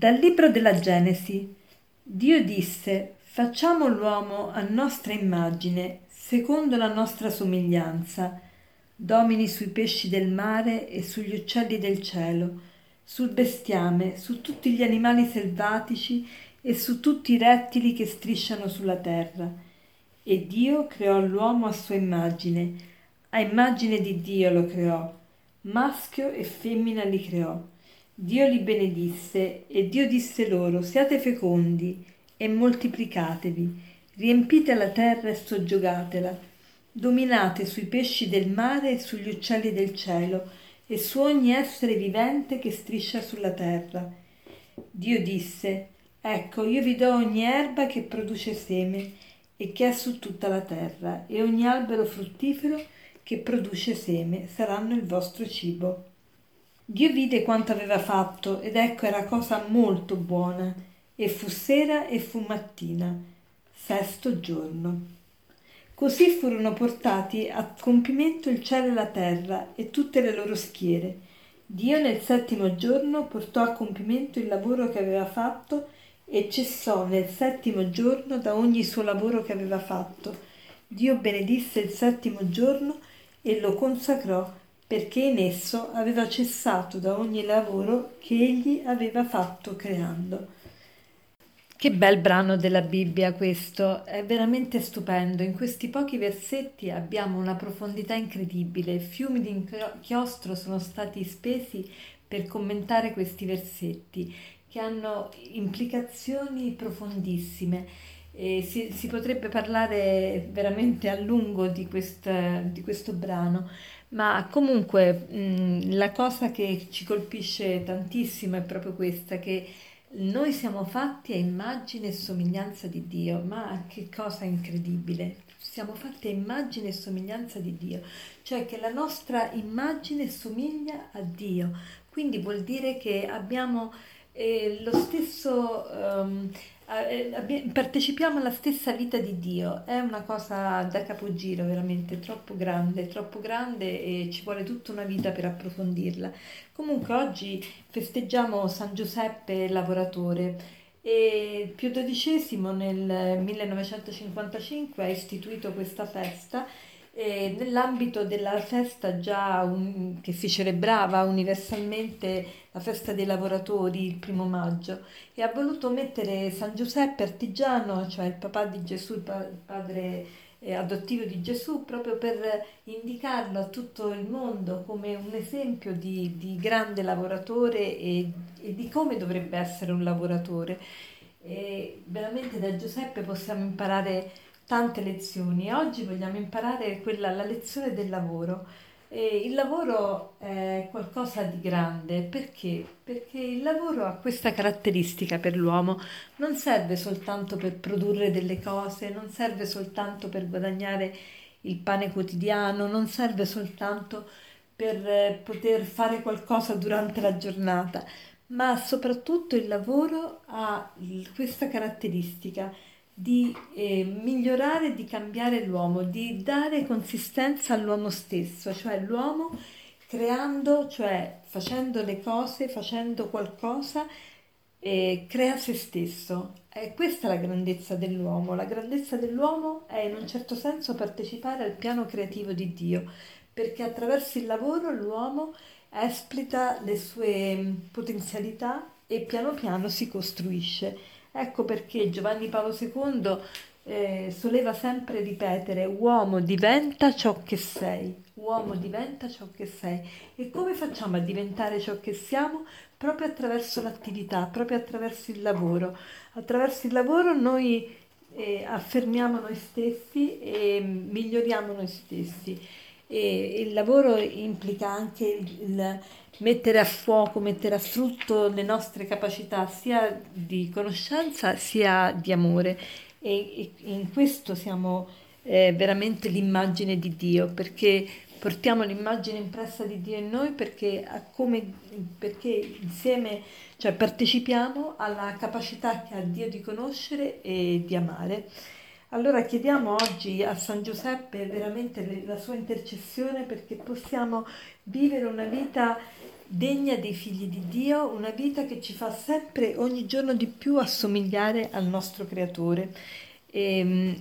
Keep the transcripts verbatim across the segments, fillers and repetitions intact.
Dal libro della Genesi. Dio disse: facciamo l'uomo a nostra immagine, secondo la nostra somiglianza, domini sui pesci del mare e sugli uccelli del cielo, sul bestiame, su tutti gli animali selvatici e su tutti i rettili che strisciano sulla terra. E Dio creò l'uomo a sua immagine, a immagine di Dio lo creò, maschio e femmina li creò. Dio li benedisse e Dio disse loro: siate fecondi e moltiplicatevi, riempite la terra e soggiogatela, dominate sui pesci del mare e sugli uccelli del cielo e su ogni essere vivente che striscia sulla terra. Dio disse: ecco, io vi do ogni erba che produce seme e che è su tutta la terra, e ogni albero fruttifero che produce seme saranno il vostro cibo. Dio vide quanto aveva fatto, ed ecco era cosa molto buona, e fu sera e fu mattina, sesto giorno. Così furono portati a compimento il cielo e la terra e tutte le loro schiere. Dio nel settimo giorno portò a compimento il lavoro che aveva fatto e cessò nel settimo giorno da ogni suo lavoro che aveva fatto. Dio benedisse il settimo giorno e lo consacrò, perché in esso aveva cessato da ogni lavoro che egli aveva fatto creando. Che bel brano della Bibbia questo, è veramente stupendo. In questi pochi versetti abbiamo una profondità incredibile. Fiumi di inchiostro sono stati spesi per commentare questi versetti, che hanno implicazioni profondissime. E si, si potrebbe parlare veramente a lungo di, questa, di questo brano, ma comunque mh, la cosa che ci colpisce tantissimo è proprio questa, che noi siamo fatti a immagine e somiglianza di Dio. Ma che cosa incredibile, siamo fatti a immagine e somiglianza di Dio, cioè che la nostra immagine somiglia a Dio, quindi vuol dire che abbiamo eh, lo stesso... Um, partecipiamo alla stessa vita di Dio. È una cosa da capogiro, veramente troppo grande, troppo grande, e ci vuole tutta una vita per approfondirla. Comunque oggi festeggiamo San Giuseppe lavoratore, e Pio dodicesimo nel millenovecentocinquantacinque ha istituito questa festa e nell'ambito della festa già un, che si celebrava universalmente, la festa dei lavoratori, il primo maggio, e ha voluto mettere San Giuseppe artigiano, cioè il papà di Gesù, il pa- padre eh, adottivo di Gesù, proprio per indicarlo a tutto il mondo come un esempio di, di grande lavoratore e, e di come dovrebbe essere un lavoratore. E veramente da Giuseppe possiamo imparare tante lezioni. Oggi vogliamo imparare quella, la lezione del lavoro. E il lavoro è qualcosa di grande, perché? Perché il lavoro ha questa caratteristica per l'uomo: non serve soltanto per produrre delle cose, non serve soltanto per guadagnare il pane quotidiano, non serve soltanto per poter fare qualcosa durante la giornata, ma soprattutto il lavoro ha questa caratteristica di eh, migliorare, di cambiare l'uomo, di dare consistenza all'uomo stesso, cioè l'uomo creando, cioè facendo le cose, facendo qualcosa, eh, crea se stesso. E questa è la grandezza dell'uomo. La grandezza dell'uomo è in un certo senso partecipare al piano creativo di Dio, perché attraverso il lavoro l'uomo esplita le sue potenzialità e piano piano si costruisce. Ecco perché Giovanni Paolo secondo eh, soleva sempre ripetere: uomo diventa ciò che sei, uomo diventa ciò che sei. E come facciamo a diventare ciò che siamo? Proprio attraverso l'attività, proprio attraverso il lavoro. Attraverso il lavoro noi eh, affermiamo noi stessi e miglioriamo noi stessi. E il lavoro implica anche il mettere a fuoco, mettere a frutto le nostre capacità sia di conoscenza sia di amore, e, e in questo siamo eh, veramente l'immagine di Dio, perché portiamo l'immagine impressa di Dio in noi, perché, a come, perché insieme, cioè partecipiamo alla capacità che ha Dio di conoscere e di amare. Allora chiediamo oggi a San Giuseppe veramente la sua intercessione, perché possiamo vivere una vita degna dei figli di Dio, una vita che ci fa sempre, ogni giorno di più, assomigliare al nostro Creatore. E,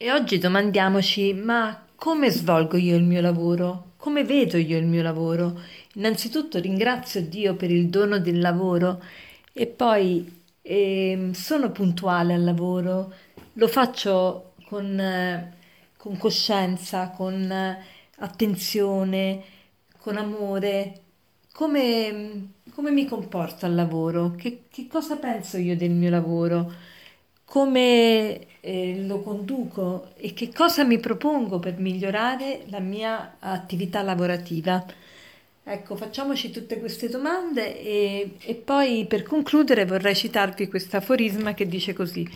e oggi domandiamoci, ma come svolgo io il mio lavoro? Come vedo io il mio lavoro? Innanzitutto ringrazio Dio per il dono del lavoro e poi eh, sono puntuale al lavoro, lo faccio con, eh, con coscienza, con eh, attenzione, con amore. Come, come mi comporto al lavoro? Che, che cosa penso io del mio lavoro? Come eh, lo conduco e che cosa mi propongo per migliorare la mia attività lavorativa? Ecco, facciamoci tutte queste domande e, e poi per concludere vorrei citarvi questo aforisma che dice così: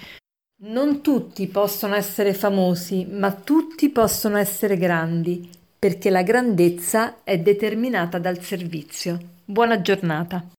non tutti possono essere famosi, ma tutti possono essere grandi, perché la grandezza è determinata dal servizio. Buona giornata.